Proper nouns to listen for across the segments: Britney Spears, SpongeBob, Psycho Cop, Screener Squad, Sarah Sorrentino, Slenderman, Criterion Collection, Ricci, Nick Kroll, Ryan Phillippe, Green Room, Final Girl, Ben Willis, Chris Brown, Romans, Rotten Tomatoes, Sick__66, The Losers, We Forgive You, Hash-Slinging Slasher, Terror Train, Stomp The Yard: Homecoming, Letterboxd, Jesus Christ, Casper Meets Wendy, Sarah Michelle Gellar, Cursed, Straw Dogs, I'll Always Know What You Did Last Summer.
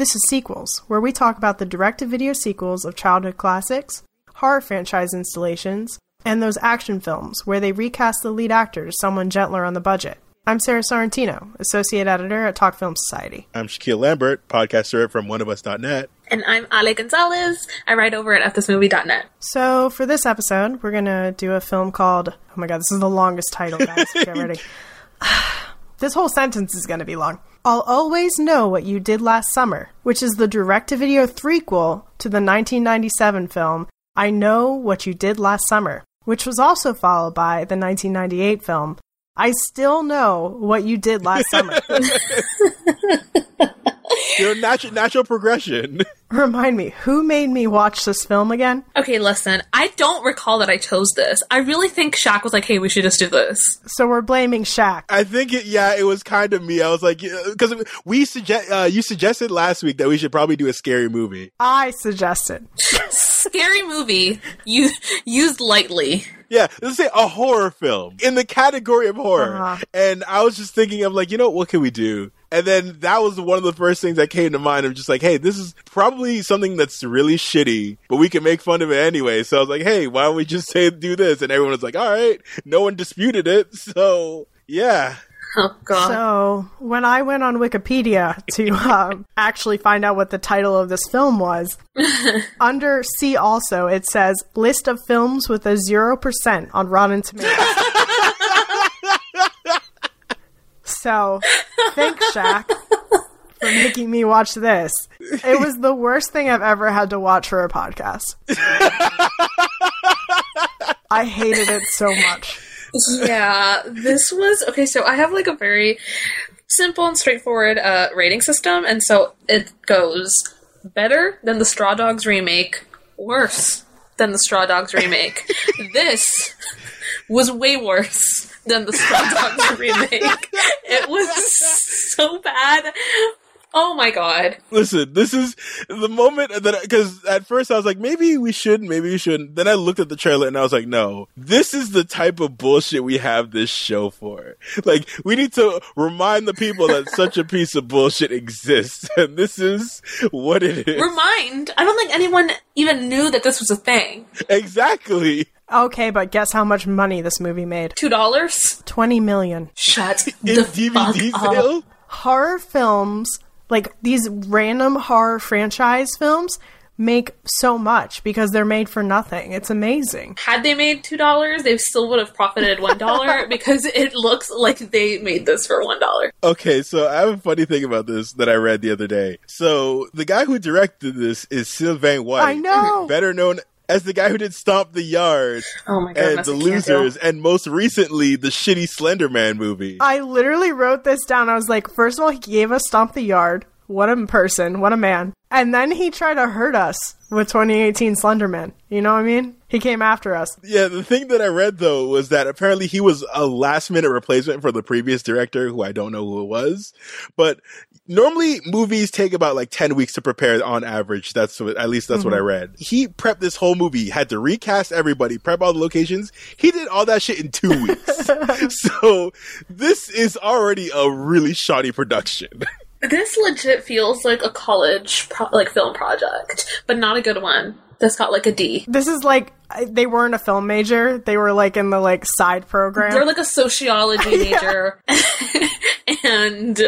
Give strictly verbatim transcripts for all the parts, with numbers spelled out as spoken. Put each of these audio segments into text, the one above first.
This is Sequels, where we talk about the direct-to-video sequels of childhood classics, horror franchise installations, and those action films where they recast the lead actor to someone gentler on the budget. I'm Sarah Sorrentino, Associate Editor at Talk Film Society. I'm Shaquille Lambert, podcaster from One Of Us dot net. And I'm Ale Gonzalez. I write over at F This Movie dot net. So for this episode, we're going to do a film called... Oh my god, this is the longest title, guys. Get ready. This whole sentence is going to be long. I'll Always Know What You Did Last Summer, which is the direct-to-video threequel to the nineteen ninety-seven film I Know What You Did Last Summer, which was also followed by the nineteen ninety-eight film I Still Know What You Did Last Summer. Your natu- natural progression. Remind me, who made me watch this film again? Okay, listen, I don't recall that I chose this. I really think Shaq was like, hey, we should just do this. So we're blaming Shaq. I think, it, yeah, it was kind of me. I was like, because we suggest, uh, you suggested last week that we should probably do a scary movie. I suggested. Scary movie, you used lightly. Yeah, let's say a horror film, in the category of horror. Uh-huh. And I was just thinking, I'm like, you know, what can we do? And then that was one of the first things that came to mind. I'm just like, hey, this is probably something that's really shitty, but we can make fun of it anyway. So I was like, hey, why don't we just say do this? And everyone was like, all right. No one disputed it. So, yeah. Oh, God. So when I went on Wikipedia to um, actually find out what the title of this film was, under See Also, it says, list of films with a zero percent on Rotten Tomatoes. So, thanks, Shaq, for making me watch this. It was the worst thing I've ever had to watch for a podcast. I hated it so much. Yeah, this was... Okay, so I have, like, a very simple and straightforward uh, rating system, and so it goes better than the Straw Dogs remake, worse than the Straw Dogs remake. This was way worse than the Straw Dogs remake. It was so bad. Oh my god. Listen, this is the moment that, because at first I was like, maybe we should, maybe we shouldn't. Then I looked at the trailer and I was like, no, this is the type of bullshit we have this show for. Like, we need to remind the people that such a piece of bullshit exists. And this is what it is. Remind? I don't think anyone even knew that this was a thing. Exactly. Okay, but guess how much money this movie made? Two dollars? Twenty million. Shut the D V D fuck sale? Up. Horror films, like these random horror franchise films, make so much because they're made for nothing. It's amazing. Had they made two dollars, they still would have profited one dollar because it looks like they made this for one dollar. Okay, so I have a funny thing about this that I read the other day. So the guy who directed this is Sylvain White. I know. Better known as the guy who did Stomp the Yard, oh my God, and The Losers, and most recently, the shitty Slenderman movie. I literally wrote this down. I was like, first of all, he gave us Stomp the Yard. What a person. What a man. And then he tried to hurt us with twenty eighteen Slenderman. You know what I mean? He came after us. Yeah, the thing that I read, though, was that apparently he was a last-minute replacement for the previous director, who I don't know who it was. But normally, movies take about, like, ten weeks to prepare on average. That's what, at least that's mm-hmm. what I read. He prepped this whole movie, had to recast everybody, prep all the locations. He did all that shit in two weeks. So this is already a really shoddy production. This legit feels like a college pro- like film project, but not a good one. This got like a D. This is like, they weren't a film major. They were like in the like side program. They're like a sociology major. And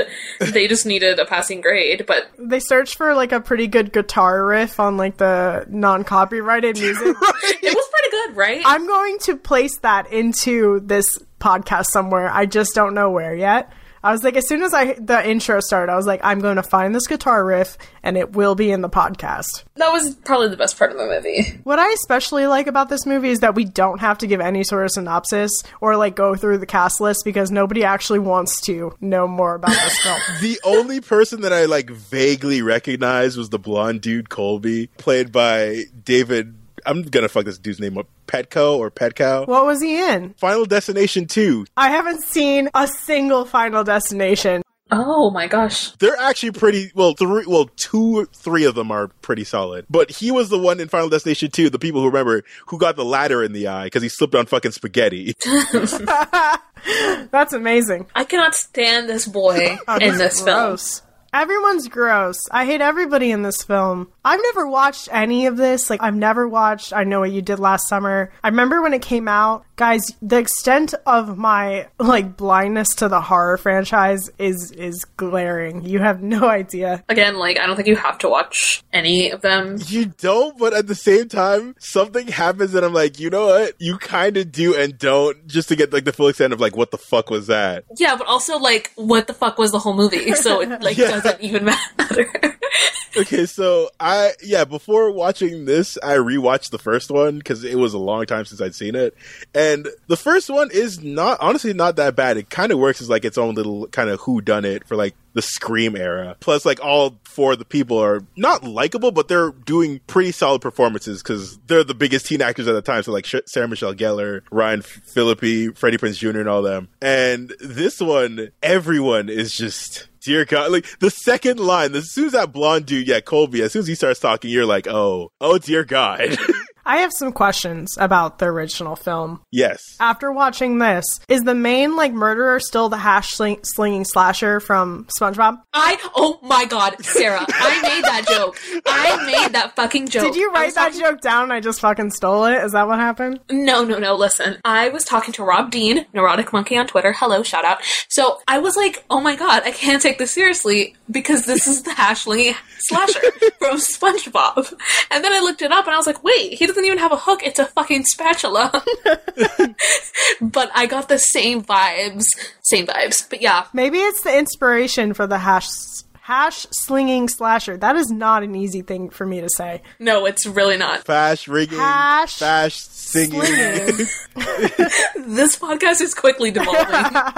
they just needed a passing grade, but... They searched for like a pretty good guitar riff on like the non-copyrighted music. Right? It was pretty good, right? I'm going to place that into this podcast somewhere. I just don't know where yet. I was like, as soon as I the intro started, I was like, I'm going to find this guitar riff, and it will be in the podcast. That was probably the best part of the movie. What I especially like about this movie is that we don't have to give any sort of synopsis or, like, go through the cast list, because nobody actually wants to know more about this film. The only person that I, like, vaguely recognized was the blonde dude, Colby, played by David... I'm going to fuck this dude's name up. Petco or Petco. What was he in? Final Destination two. I haven't seen a single Final Destination. Oh my gosh. They're actually pretty, well, three, well, two, three of them are pretty solid. But he was the one in Final Destination two, the people who remember, who got the ladder in the eye because he slipped on fucking spaghetti. That's amazing. I cannot stand this boy oh, in this gross. Film. Everyone's gross. I hate everybody in this film. I've never watched any of this. Like, I've never watched I Know What You Did Last Summer. I remember when it came out. Guys, the extent of my, like, blindness to the horror franchise is is glaring. You have no idea. Again, like, I don't think you have to watch any of them. You don't, but at the same time, something happens and I'm like, you know what? You kind of do and don't, just to get, like, the full extent of, like, what the fuck was that? Yeah, but also, like, what the fuck was the whole movie? So it, like, yeah. doesn't even matter. Okay, so I, yeah, before watching this, I rewatched the first one because it was a long time since I'd seen it. And the first one is not, honestly, not that bad. It kind of works as like its own little kind of whodunit for like the Scream era. Plus, like, all four of the people are not likable, but they're doing pretty solid performances because they're the biggest teen actors at the time. So, like, Sh- Sarah Michelle Gellar, Ryan Phillippe, Freddie Prinze Junior, and all them. And this one, everyone is just... Dear God, like, the second line, as soon as that blonde dude, yeah, Colby, as soon as he starts talking, you're like, oh, oh, dear God. I have some questions about the original film. Yes. After watching this, is the main, like, murderer still the Hash-Slinging Slasher from SpongeBob? I, oh my God, Sarah, I made that joke. I made that fucking joke. Did you write that talking- joke down and I just fucking stole it? Is that what happened? No, no, no, listen. I was talking to Rob Dean, Neurotic Monkey on Twitter. Hello, shout out. So I was like, oh my God, I can't take this seriously because this is the Hash-Slinging Slasher from SpongeBob. And then I looked it up and I was like, wait, he doesn't even have a hook, it's a fucking spatula. But I got the same vibes. Same vibes. But yeah. Maybe it's the inspiration for the hash hash slinging slasher. That is not an easy thing for me to say. No, it's really not. Fash rigging. Hash fash singing. This podcast is quickly devolving.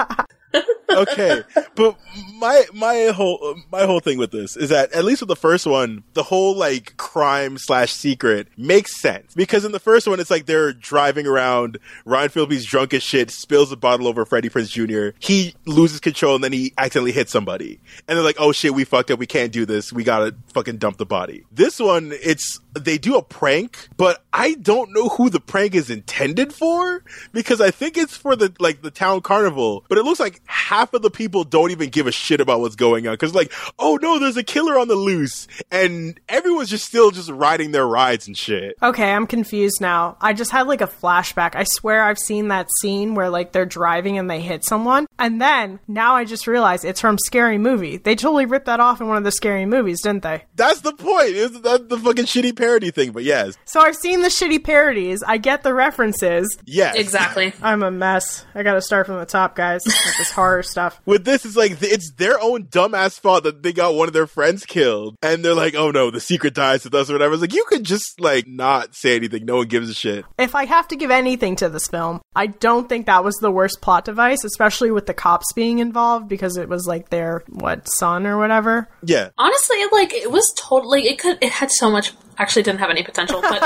Okay, but my my whole my whole thing with this is that, at least with the first one, the whole, like, crime slash secret makes sense, because in the first one it's like they're driving around, Ryan Phillippe's drunk as shit, spills a bottle over Freddie Prinze Junior, he loses control and then he accidentally hits somebody, and they're like, oh shit, we fucked up, we can't do this, we gotta fucking dump the body. This one, it's, they do a prank, but I don't know who the prank is intended for, because I think it's for the, like, the town carnival, but it looks like half of the people don't even give a shit about what's going on, because, like, oh no, there's a killer on the loose, and everyone's just still just riding their rides and shit. Okay, I'm confused now. I just had, like, a flashback. I swear I've seen that scene where, like, they're driving and they hit someone, and then now I just realized it's from Scary Movie. They totally ripped that off in one of the Scary Movies, didn't they? That's the point. Isn't that the fucking shitty parody thing? But yes. So I've seen the shitty parodies. I get the references. Yes. Exactly. I'm a mess. I gotta start from the top, guys. This horror stuff. With this, it's like, it's their own dumbass fault that they got one of their friends killed. And they're like, oh no, the secret dies with us or whatever. It's like, you could just, like, not say anything. No one gives a shit. If I have to give anything to this film, I don't think that was the worst plot device, especially with the cops being involved, because it was, like, their, what, son or whatever? Yeah. Honestly, like, it was totally, it could, it had so much, actually didn't have any potential, but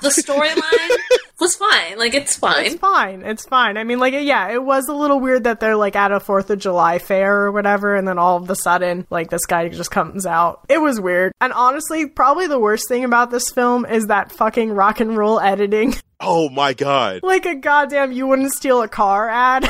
the storyline was fine. Like, it's fine. It's fine. It's fine. I mean, like, yeah, it was a little weird that they're, like, at a fourth of July fair or whatever, and then all of a sudden, like, this guy just comes out. It was weird. And honestly, probably the worst thing about this film is that fucking rock and roll editing. Oh my God. Like a goddamn You Wouldn't Steal a Car ad.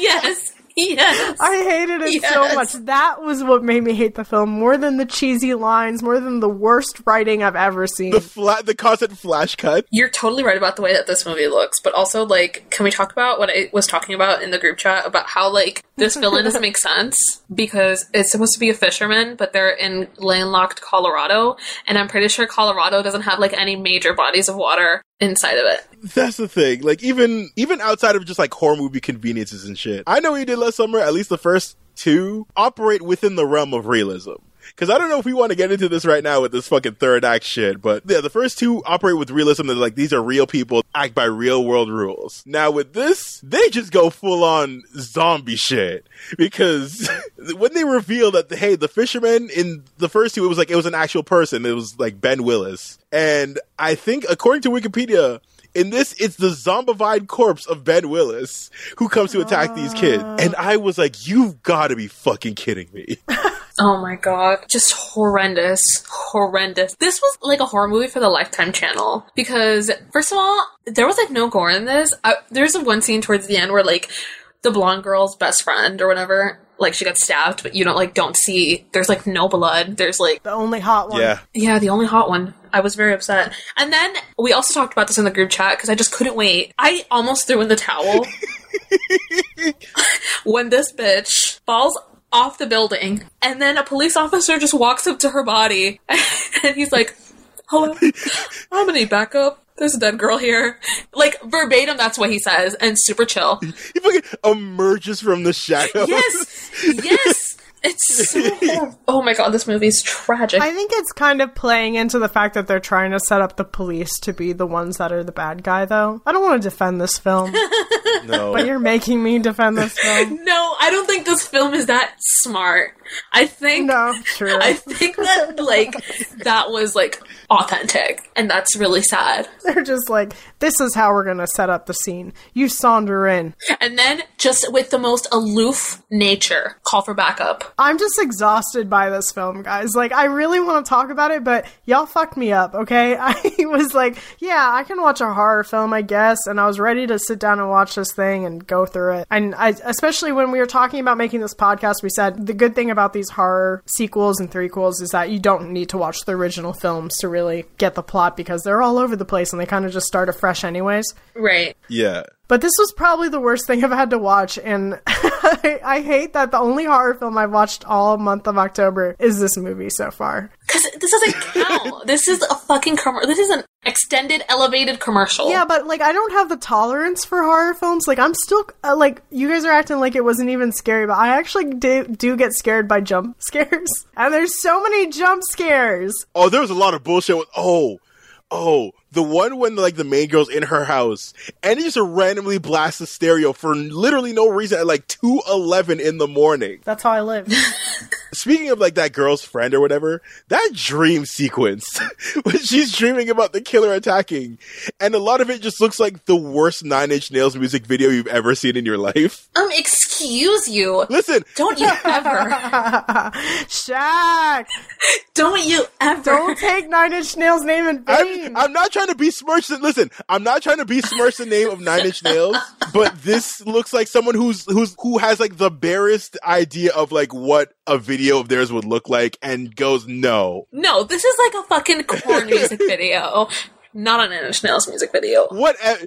Yes. Yes. I hated it yes. so much. That was what made me hate the film, more than the cheesy lines, more than the worst writing I've ever seen. The fla- the constant flash cut. You're totally right about the way that this movie looks, but also, like, can we talk about what I was talking about in the group chat about how, like, this villain doesn't make sense because it's supposed to be a fisherman, but they're in landlocked Colorado, and I'm pretty sure Colorado doesn't have, like, any major bodies of water inside of it. That's the thing. Like, even even outside of just, like, horror movie conveniences and shit, I Know What You Did Last Summer, at least the first two, operate within the realm of realism. Because I don't know if we want to get into this right now with this fucking third act shit, but yeah, the first two operate with realism. They're like, these are real people, act by real world rules. Now with this, they just go full on zombie shit. Because when they reveal that, hey, the fisherman in the first two, it was like, it was an actual person. It was like Ben Willis. And I think, according to Wikipedia, in this, it's the zombified corpse of Ben Willis who comes to attack uh... these kids. And I was like, you've got to be fucking kidding me. Oh my God. Just horrendous. Horrendous. This was like a horror movie for the Lifetime channel. Because, first of all, there was, like, no gore in this. I, there's one scene towards the end where, like, the blonde girl's best friend or whatever like, she got stabbed, but you don't, like, don't see, there's, like, no blood. There's, like... The only hot one. Yeah. Yeah, the only hot one. I was very upset. And then we also talked about this in the group chat, because I just couldn't wait. I almost threw in the towel when this bitch falls off the building, and then a police officer just walks up to her body, and he's like, hello, I'm gonna need backup. There's a dead girl here. Like, verbatim, that's what he says, and super chill. He fucking emerges from the shadows. Yes! Yes! It's so horrible. Oh my god, this movie's tragic. I think it's kind of playing into the fact that they're trying to set up the police to be the ones that are the bad guy, though. I don't want to defend this film. No. But you're making me defend this film. No, I don't think this film is that smart. I think... No, true. I think that, like, that was, like... authentic, and that's really sad. They're just like, this is how we're gonna set up the scene. You saunter in, and then just with the most aloof nature, call for backup. I'm just exhausted by this film, guys. Like, I really want to talk about it, but y'all fucked me up. Okay, I was like, yeah, I can watch a horror film, I guess, and I was ready to sit down and watch this thing and go through it. And I, especially when we were talking about making this podcast, we said the good thing about these horror sequels and threequels is that you don't need to watch the original films to really get the plot, because they're all over the place and they kind of just start afresh anyways. Right. Yeah. But this was probably the worst thing I've had to watch, and I, I hate that the only horror film I've watched all month of October is this movie so far. Because this doesn't count. This is a fucking commercial. This is an extended, elevated commercial. Yeah, but, like, I don't have the tolerance for horror films. Like, I'm still, uh, like, you guys are acting like it wasn't even scary, but I actually do, do get scared by jump scares. And there's so many jump scares. Oh, there was a lot of bullshit with, oh, oh. The one when, like, the main girl's in her house, and he just randomly blasts the stereo for literally no reason at, like, two eleven in the morning. That's how I live. Speaking of, like, that girl's friend or whatever, that dream sequence when she's dreaming about the killer attacking, and a lot of it just looks like the worst Nine Inch Nails music video you've ever seen in your life. Um, excuse you. Listen. Don't you ever. Shaq. Don't you ever. Don't take Nine Inch Nails' name in vain. I'm, I'm not trying to besmirch the, listen, I'm not trying to besmirch the name of Nine Inch Nails, but this looks like someone who's who's who has, like, the barest idea of, like, what a video of theirs would look like and goes, no. No, this is like a fucking corn music video, not a Nine Inch Nails music video. What a-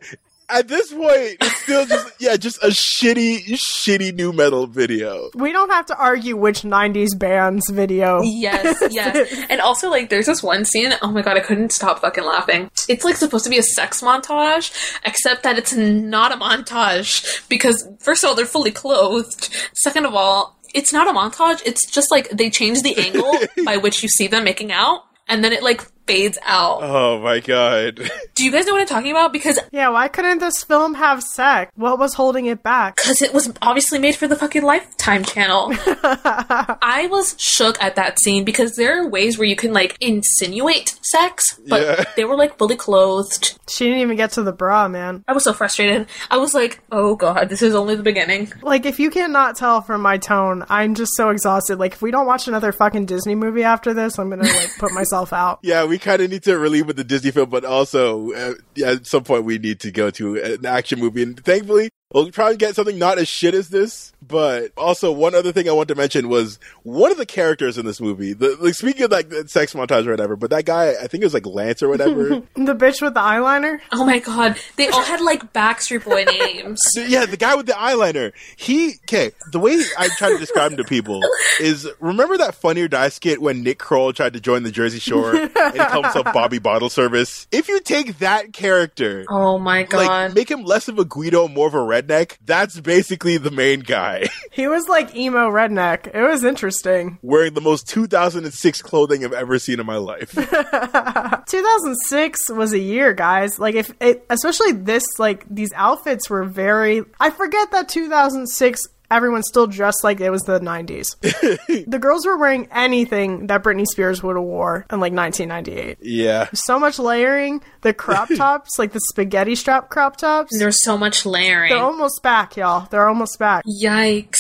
At this point, it's still just, yeah, just a shitty, shitty new metal video. We don't have to argue which nineties band's video. Yes, yes. And also, like, there's this one scene, oh my god, I couldn't stop fucking laughing. It's, like, supposed to be a sex montage, except that it's not a montage, because, first of all, they're fully clothed. Second of all, it's not a montage, it's just, like, they change the angle by which you see them making out, and then it, like, fades out. Oh my god. Do you guys know what I'm talking about? Because... Yeah, why couldn't this film have sex? What was holding it back? Because it was obviously made for the fucking Lifetime channel. I was shook at that scene, because there are ways where you can, like, insinuate sex, but yeah. They were, like, fully clothed. She didn't even get to the bra, man. I was so frustrated. I was like, oh god, this is only the beginning. Like, if you cannot tell from my tone, I'm just so exhausted. Like, if we don't watch another fucking Disney movie after this, I'm gonna, like, put myself out. Yeah, we We kind of need to relieve with the Disney film, but also uh, yeah, at some point we need to go to an action movie. And thankfully, we'll probably get something not as shit as this. But also, one other thing I want to mention was one of the characters in this movie. The, like, speaking of, like, the sex montage or whatever, but that guy, I think it was, like, Lance or whatever. The bitch with the eyeliner? Oh my god. They all had, like, Backstreet Boy names. Yeah, the guy with the eyeliner. He, okay, the way I try to describe him to people is, remember that Funny or Die skit when Nick Kroll tried to join the Jersey Shore and called himself Bobby Bottle Service? If you take that character, oh my god, like, make him less of a Guido, more of a redneck, that's basically the main guy. He was like emo redneck. It was interesting. Wearing the most two thousand six clothing I've ever seen in my life. two thousand six was a year, guys. Like, if it, especially this, like, these outfits were very... I forget that two thousand six... Everyone still dressed like it was the nineties. The girls were wearing anything that Britney Spears would have wore in, like, nineteen ninety-eight. Yeah. So much layering. The crop tops, like the spaghetti strap crop tops. There's so much layering. They're almost back, y'all. They're almost back. Yikes.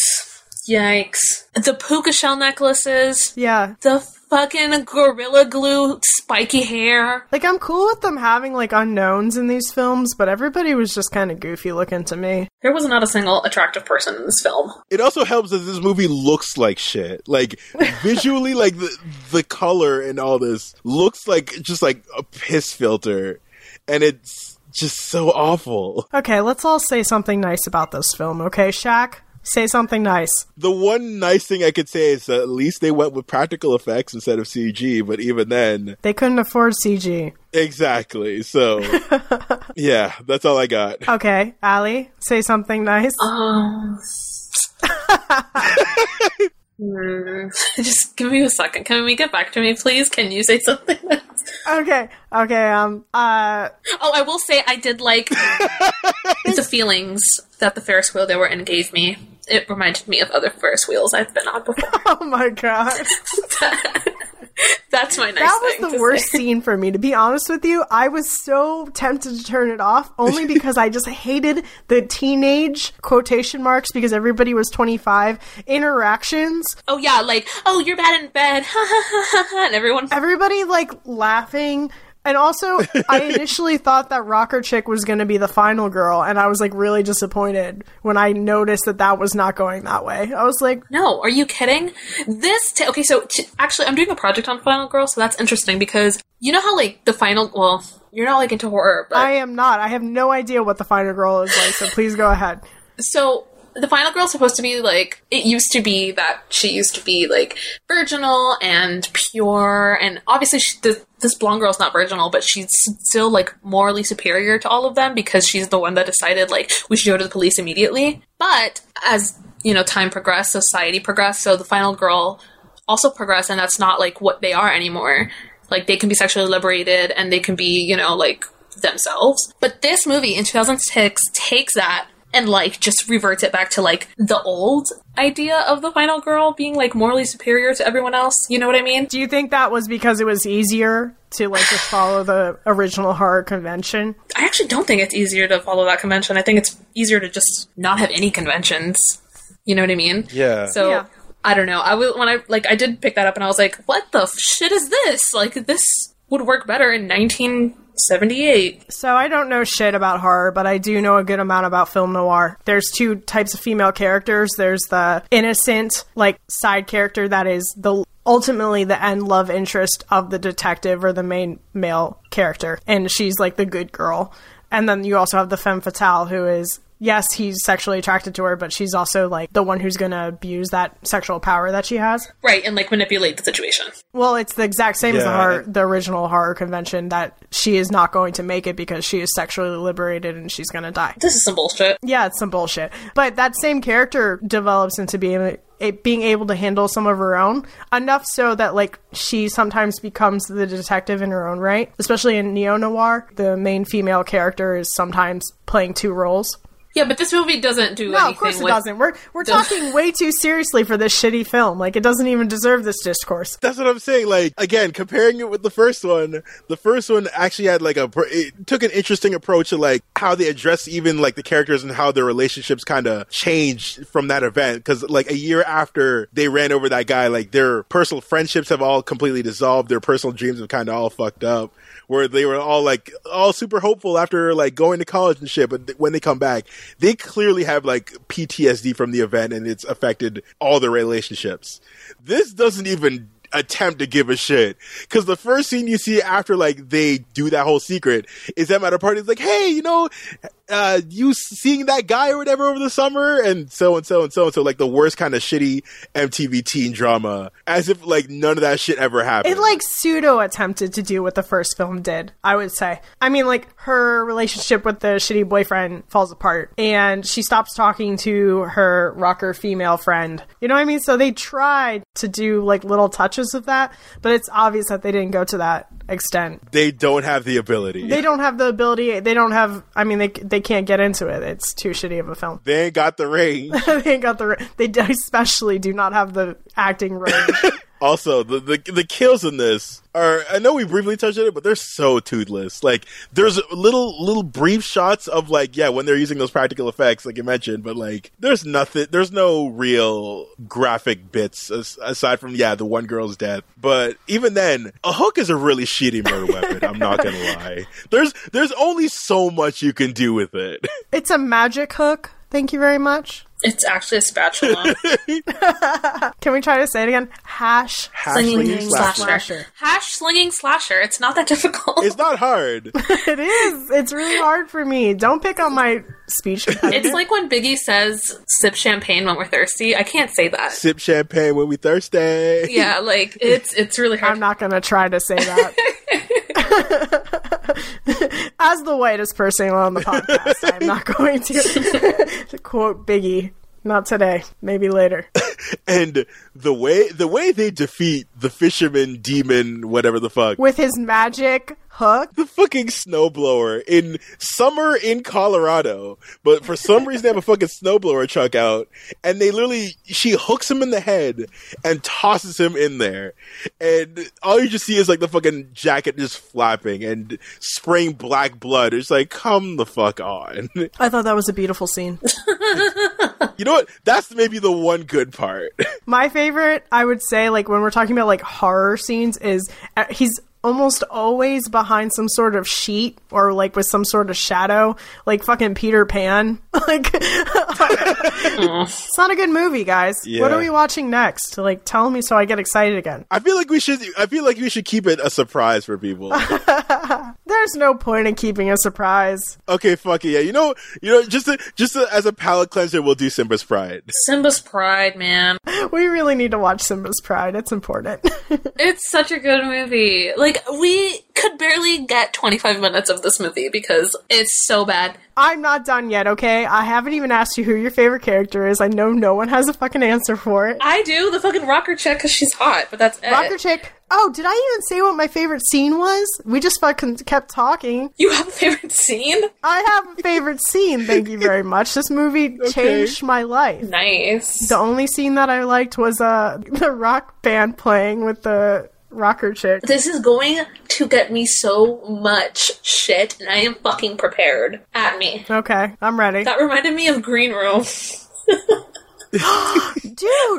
Yikes. The puka shell necklaces. Yeah. The fucking gorilla glue spiky hair. Like, I'm cool with them having, like, unknowns in these films, but everybody was just kind of goofy looking to me. There was not a single attractive person in this film. It also helps that this movie looks like shit. Like, visually, like, the, the color and all this looks like just, like, a piss filter. And it's just so awful. Okay, let's all say something nice about this film, okay, Shaq? Say something nice. The one nice thing I could say is that at least they went with practical effects instead of C G, but even then... They couldn't afford C G. Exactly, so... yeah, that's all I got. Okay, Ali, say something nice. Um... mm, just give me a second. Can we get back to me, please? Can you say something nice? Okay, okay, um, uh... Oh, I will say I did like the feelings that the Ferris wheel they were in gave me. It reminded me of other Ferris wheels I've been on before. Oh my god. that, that's my nice That was thing the worst say. Scene for me, to be honest with you. I was so tempted to turn it off, only because I just hated the teenage, quotation marks, because everybody was twenty-five, interactions. Oh yeah, like, oh, you're bad in bed, ha ha ha ha, and everyone... Everybody, like, laughing... And also, I initially thought that rocker chick was going to be the final girl, and I was, like, really disappointed when I noticed that that was not going that way. I was like... No, are you kidding? This... T- okay, so, t- actually, I'm doing a project on Final Girl, so that's interesting, because you know how, like, the final... Well, you're not, like, into horror, but... I am not. I have no idea what the Final Girl is like, so please go ahead. So... The final girl's supposed to be, like, it used to be that she used to be, like, virginal and pure, and obviously she, this, this blonde girl's not virginal, but she's still, like, morally superior to all of them because she's the one that decided, like, we should go to the police immediately. But as, you know, time progressed, society progressed, so the final girl also progressed, and that's not, like, what they are anymore. Like, they can be sexually liberated, and they can be, you know, like, themselves. But this movie in two thousand six takes that and, like, just reverts it back to, like, the old idea of the final girl being, like, morally superior to everyone else. You know what I mean? Do you think that was because it was easier to, like, just follow the original horror convention? I actually don't think it's easier to follow that convention. I think it's easier to just not have any conventions. You know what I mean? Yeah. So, yeah. I don't know. I w- when I, like, I did pick that up and I was like, what the f- shit is this? Like, this would work better in nineteen seventy-eight. So I don't know shit about horror, but I do know a good amount about film noir. There's two types of female characters. There's the innocent, like, side character that is the ultimately the end love interest of the detective or the main male character, and she's, like, the good girl. And then you also have the femme fatale, who is, yes, he's sexually attracted to her, but she's also, like, the one who's going to abuse that sexual power that she has. Right, and, like, manipulate the situation. Well, it's the exact same yeah, as the, horror, it- the original horror convention, that she is not going to make it because she is sexually liberated and she's going to die. This is some bullshit. Yeah, it's some bullshit. But that same character develops into being... It being able to handle some of her own, enough so that, like, she sometimes becomes the detective in her own right. Especially in neo-noir, the main female character is sometimes playing two roles. Yeah, but this movie doesn't do no, anything. No, of course it doesn't. We're we're the- talking way too seriously for this shitty film. Like, it doesn't even deserve this discourse. That's what I'm saying. Like, again, comparing it with the first one, the first one actually had, like, a... It took an interesting approach to, like, how they address even, like, the characters and how their relationships kind of changed from that event. Because, like, a year after they ran over that guy, like, their personal friendships have all completely dissolved. Their personal dreams have kind of all fucked up. Where they were all, like, all super hopeful after, like, going to college and shit. But when they come back... They clearly have, like, P T S D from the event, and it's affected all their relationships. This doesn't even attempt to give a shit. Because the first scene you see after, like, they do that whole secret is them at a party. It's like, hey, you know, uh, you seeing that guy or whatever over the summer? And so and so and so and so. Like, the worst kind of shitty M T V teen drama. As if, like, none of that shit ever happened. It, like, pseudo-attempted to do what the first film did, I would say. I mean, like, her relationship with the shitty boyfriend falls apart. And she stops talking to her rocker female friend. You know what I mean? So they tried to do, like, little touches of that, but it's obvious that they didn't go to that extent. They don't have the ability. They don't have the ability. They don't have, I mean, they they can't get into it. It's too shitty of a film. They ain't got the range. they ain't got the range. They especially do not have the acting range Also, the, the the kills in this are, I know we briefly touched on it, but they're so toothless. Like, there's little little brief shots of, like, yeah, when they're using those practical effects, like you mentioned, but, like, there's nothing, there's no real graphic bits as, aside from, yeah, the one girl's death. But even then, a hook is a really shitty murder weapon, I'm not gonna lie. There's, there's only so much you can do with it. It's a magic hook. Thank you very much. It's actually a spatula. Can we try to say it again? Hash. Hash-Slinging Slasher. slasher. Hash-Slinging Slasher. It's not that difficult. It's not hard. It is. It's really hard for me. Don't pick on my speech. It's like when Biggie says, sip champagne when we're thirsty. I can't say that. Sip champagne when we're thirsty. Yeah, like, it's it's really hard. I'm not going to try to say that. As the whitest person on the podcast, I'm not going to, to quote Biggie. Not today. Maybe later. And the way the way they defeat the fisherman demon, whatever the fuck, with his magic hook, the fucking snowblower in summer in Colorado. But for some reason, they have a fucking snowblower truck out, and they literally she hooks him in the head and tosses him in there, and all you just see is like the fucking jacket just flapping and spraying black blood. It's like, come the fuck on. I thought that was a beautiful scene. You know what? That's maybe the one good part. My favorite, I would say, like, when we're talking about, like, horror scenes is uh, he's almost always behind some sort of sheet or, like, with some sort of shadow. Like, fucking Peter Pan. Like, it's not a good movie, guys. Yeah. What are we watching next? Like, tell me so I get excited again. I feel like we should, I feel like we should keep it a surprise for people. There's no point in keeping a surprise. Okay, fuck it. Yeah, you know, you know, just to, just to, as a palate cleanser, we'll do Simba's Pride. Simba's Pride, man. We really need to watch Simba's Pride. It's important. It's such a good movie. Like, we could barely get twenty-five minutes of this movie because it's so bad. I'm not done yet, okay? I haven't even asked you who your favorite character is. I know no one has a fucking answer for it. I do. The fucking rocker chick, because she's hot, but that's it. Rocker chick. Oh, did I even say what my favorite scene was? We just fucking kept talking. You have a favorite scene? I have a favorite scene, thank you very much. This movie okay. changed my life. Nice. The only scene that I liked was uh, the rock band playing with the rocker chick. This is going to get me so much shit, and I am fucking prepared. At me. Okay, I'm ready. That reminded me of Green Room. Dude, wait, no,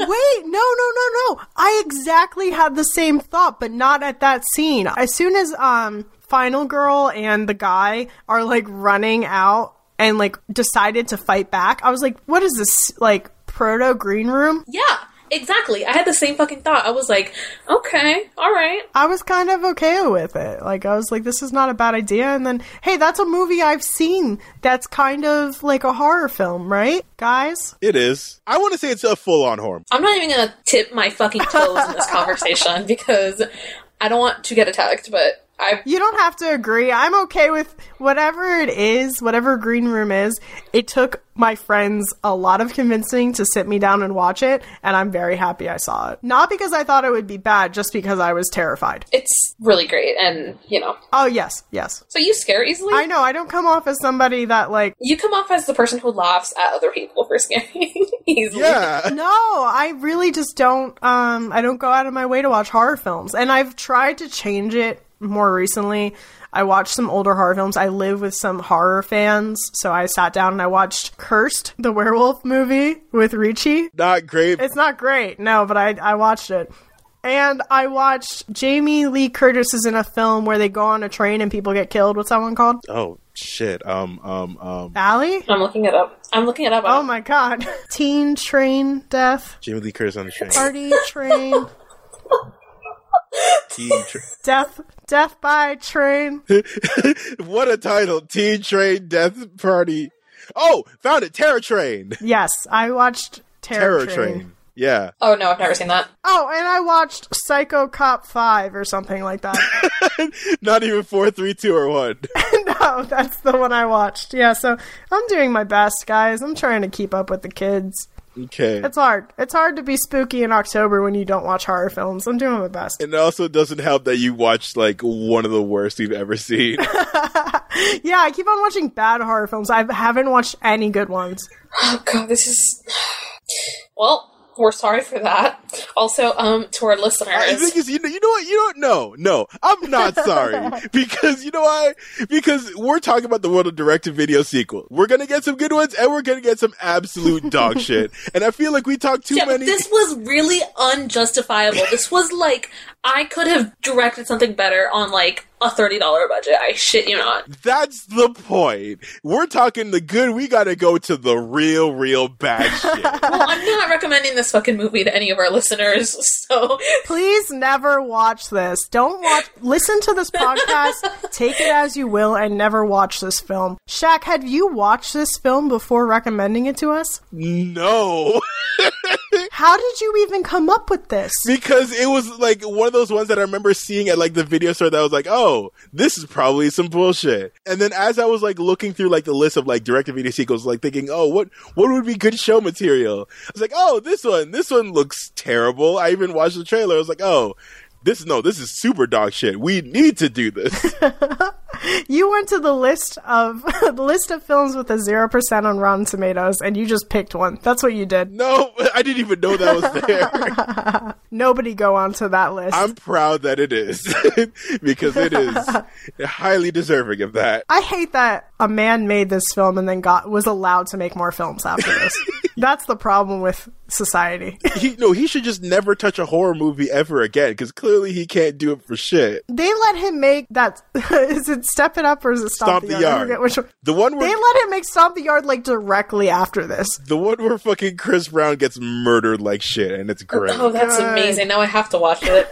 no, no, no. I exactly had the same thought, but not at that scene. As soon as um, Final Girl and the guy are, like, running out and, like, decided to fight back, I was like, what is this, like, proto-Green Room? Yeah. Exactly. I had the same fucking thought. I was like, okay, all right. I was kind of okay with it. Like, I was like, this is not a bad idea. And then, hey, that's a movie I've seen that's kind of like a horror film, right, guys? It is. I want to say it's a full-on horror. I'm not even going to tip my fucking toes in this conversation because I don't want to get attacked, but I... You don't have to agree. I'm okay with whatever it is, whatever Green Room is. It took my friends a lot of convincing to sit me down and watch it, and I'm very happy I saw it. Not because I thought it would be bad, just because I was terrified. It's really great, and, you know. Oh, yes, yes. So you scare easily? I know, I don't come off as somebody that, like... You come off as the person who laughs at other people for scaring easily. Yeah. No, I really just don't, um, I don't go out of my way to watch horror films, and I've tried to change it more recently. I watched some older horror films. I live with some horror fans, so I sat down and I watched Cursed, the werewolf movie with Ricci. Not great. It's not great, no, but I, I watched it. And I watched Jamie Lee Curtis is in a film where they go on a train and people get killed. What's that one called? Oh, shit. Um, um, um. Allie? I'm looking it up. I'm looking it up. Oh, my God. Teen Train Death. Jamie Lee Curtis on the train. Party Train. Teen Train. Death... Death by Train. What a title. Teen Train Death Party. Oh, found it. Terror Train. Yes, I watched Terror, Terror Train. Train. Yeah. Oh, no, I've never seen that. Oh, and I watched Psycho Cop five or something like that. Not even four, three, two, or one. No, that's the one I watched. Yeah, so I'm doing my best, guys. I'm trying to keep up with the kids. Okay. It's hard. It's hard to be spooky in October when you don't watch horror films. I'm doing my best. And it also doesn't help that you watched, like, one of the worst you've ever seen. Yeah, I keep on watching bad horror films. I haven't watched any good ones. Oh, God, this is... Well, We're sorry for that. Also, um, to our listeners, I think it's, you know, you know what? You don't know. No, I'm not sorry because you know why? Because we're talking about the world of direct-to-video sequel. We're gonna get some good ones, and we're gonna get some absolute dog shit. And I feel like we talked too yeah, many. This was really unjustifiable. This was like I could have directed something better on like a thirty dollar budget. I shit you not. That's the point. We're talking the good. We gotta go to the real, real bad shit. Well, I'm not recommending this fucking movie to any of our listeners, so please never watch this. Don't watch listen to this podcast, take it as you will, and never watch this film. Shaq, had you watched this film before recommending it to us? No. How did you even come up with this? Because it was like one of those ones that I remember seeing at like the video store that I was like, oh, this is probably some bullshit. And then as I was like looking through like the list of like direct-to-video sequels, like thinking, oh, what what would be good show material? I was like, oh, this one, this one looks terrible. I even watched the trailer. I was like, oh, this no, this is super dog shit. We need to do this. You went to the list of the list of films with a zero percent on Rotten Tomatoes, and you just picked one. That's what you did. No, I didn't even know that was there. Nobody go onto that list. I'm proud that it is, because it is highly deserving of that. I hate that a man made this film and then got was allowed to make more films after this. That's the problem with society. he, no, he should just never touch a horror movie ever again, because clearly he can't do it for shit. They let him make that... Is it Step It Up or is it Stomp, Stomp the Yard? I forget which one. The one where... They let him make Stomp the Yard, like, directly after this. The one where fucking Chris Brown gets murdered like shit, and it's great. Oh, that's Good. Amazing. Now I have to watch it.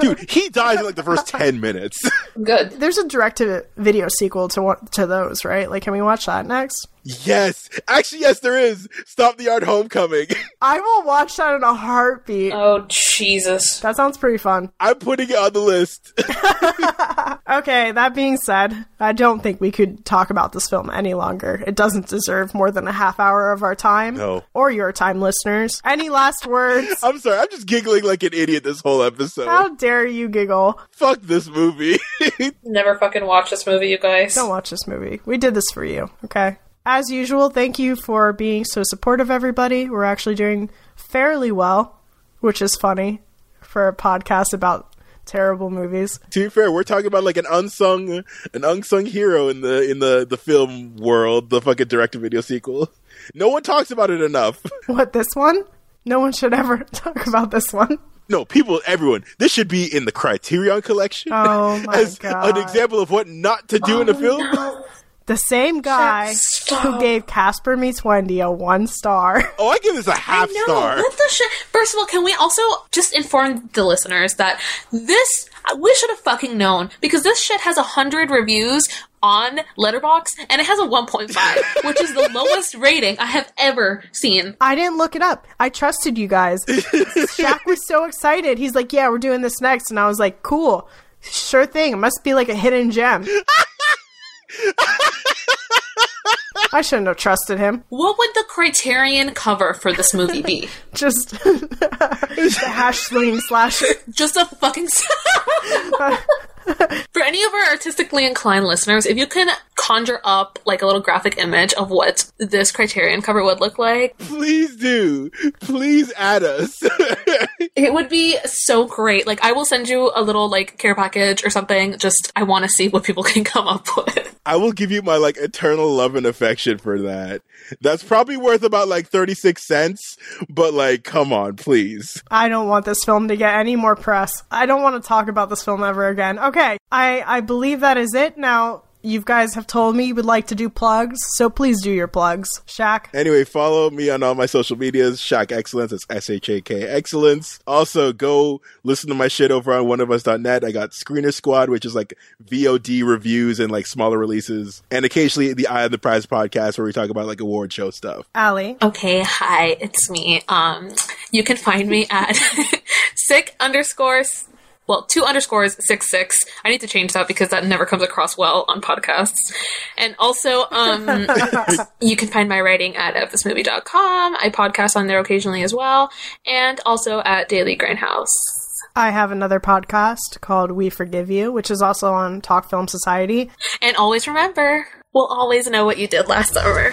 Dude, he dies in, like, the first ten minutes. Good. There's a direct-to-video sequel to one, to those, right? Like, can we watch that next? Yes. Actually, yes, there is. Stomp the Yard Homecoming. I will watch that in a heartbeat. Oh, Jesus. That sounds pretty fun. I'm putting it on the list. Okay, that being said, I don't think we could talk about this film any longer. It doesn't deserve more than a half hour of our time. No. Or your time, listeners. Any last words? I'm sorry. I'm just giggling like an idiot this whole episode. How dare you giggle? Fuck this movie. Never fucking watch this movie, you guys. Don't watch this movie. We did this for you, okay? As usual, thank you for being so supportive, everybody. We're actually doing fairly well, which is funny for a podcast about terrible movies. To be fair, we're talking about like an unsung, an unsung hero in the in the, the film world, the fucking direct-to-video sequel. No one talks about it enough. What, this one? No one should ever talk about this one. No, people, everyone. This should be in the Criterion Collection. Oh my as God. An example of what not to do oh in a film. No. The same guy who gave Casper Meets Wendy a one star. Oh, I give this a half I know. star. What the shit? First of all, can we also just inform the listeners that this, we should have fucking known, because this shit has one hundred reviews on Letterboxd, and it has a one point five, which is the lowest rating I have ever seen. I didn't look it up. I trusted you guys. Shaq was so excited. He's like, yeah, we're doing this next. And I was like, cool. Sure thing. It must be like a hidden gem. I shouldn't have trusted him. What would the Criterion cover for this movie be? Just the Hash-Slinging Slasher. Just a fucking... For any of our artistically inclined listeners, if you can conjure up like a little graphic image of what this Criterion cover would look like, please do. Please add us. It would be so great. Like, I will send you a little like care package or something. Just, I want to see what people can come up with. I will give you my like eternal love and affection for that. That's probably worth about like thirty-six cents, but like, come on, please. I don't want this film to get any more press. I don't want to talk about this film ever again. Okay. Okay, I, I believe that is it. Now, you guys have told me you would like to do plugs, so please do your plugs. Shaq? Anyway, follow me on all my social medias, Shaq Excellence, it's S H A K Excellence. Also, go listen to my shit over on one of us dot net. I got Screener Squad, which is like V O D reviews and like smaller releases. And occasionally the Eye on the Prize podcast, where we talk about like award show stuff. Allie? Okay, hi, it's me. Um, You can find me at sick underscores... Well, two underscores, six, six. I need to change that because that never comes across well on podcasts. And also, um, you can find my writing at F This Movie dot com. I podcast on there occasionally as well. And also at Daily Grindhouse. I have another podcast called We Forgive You, which is also on Talk Film Society. And always remember, we'll always know what you did last summer.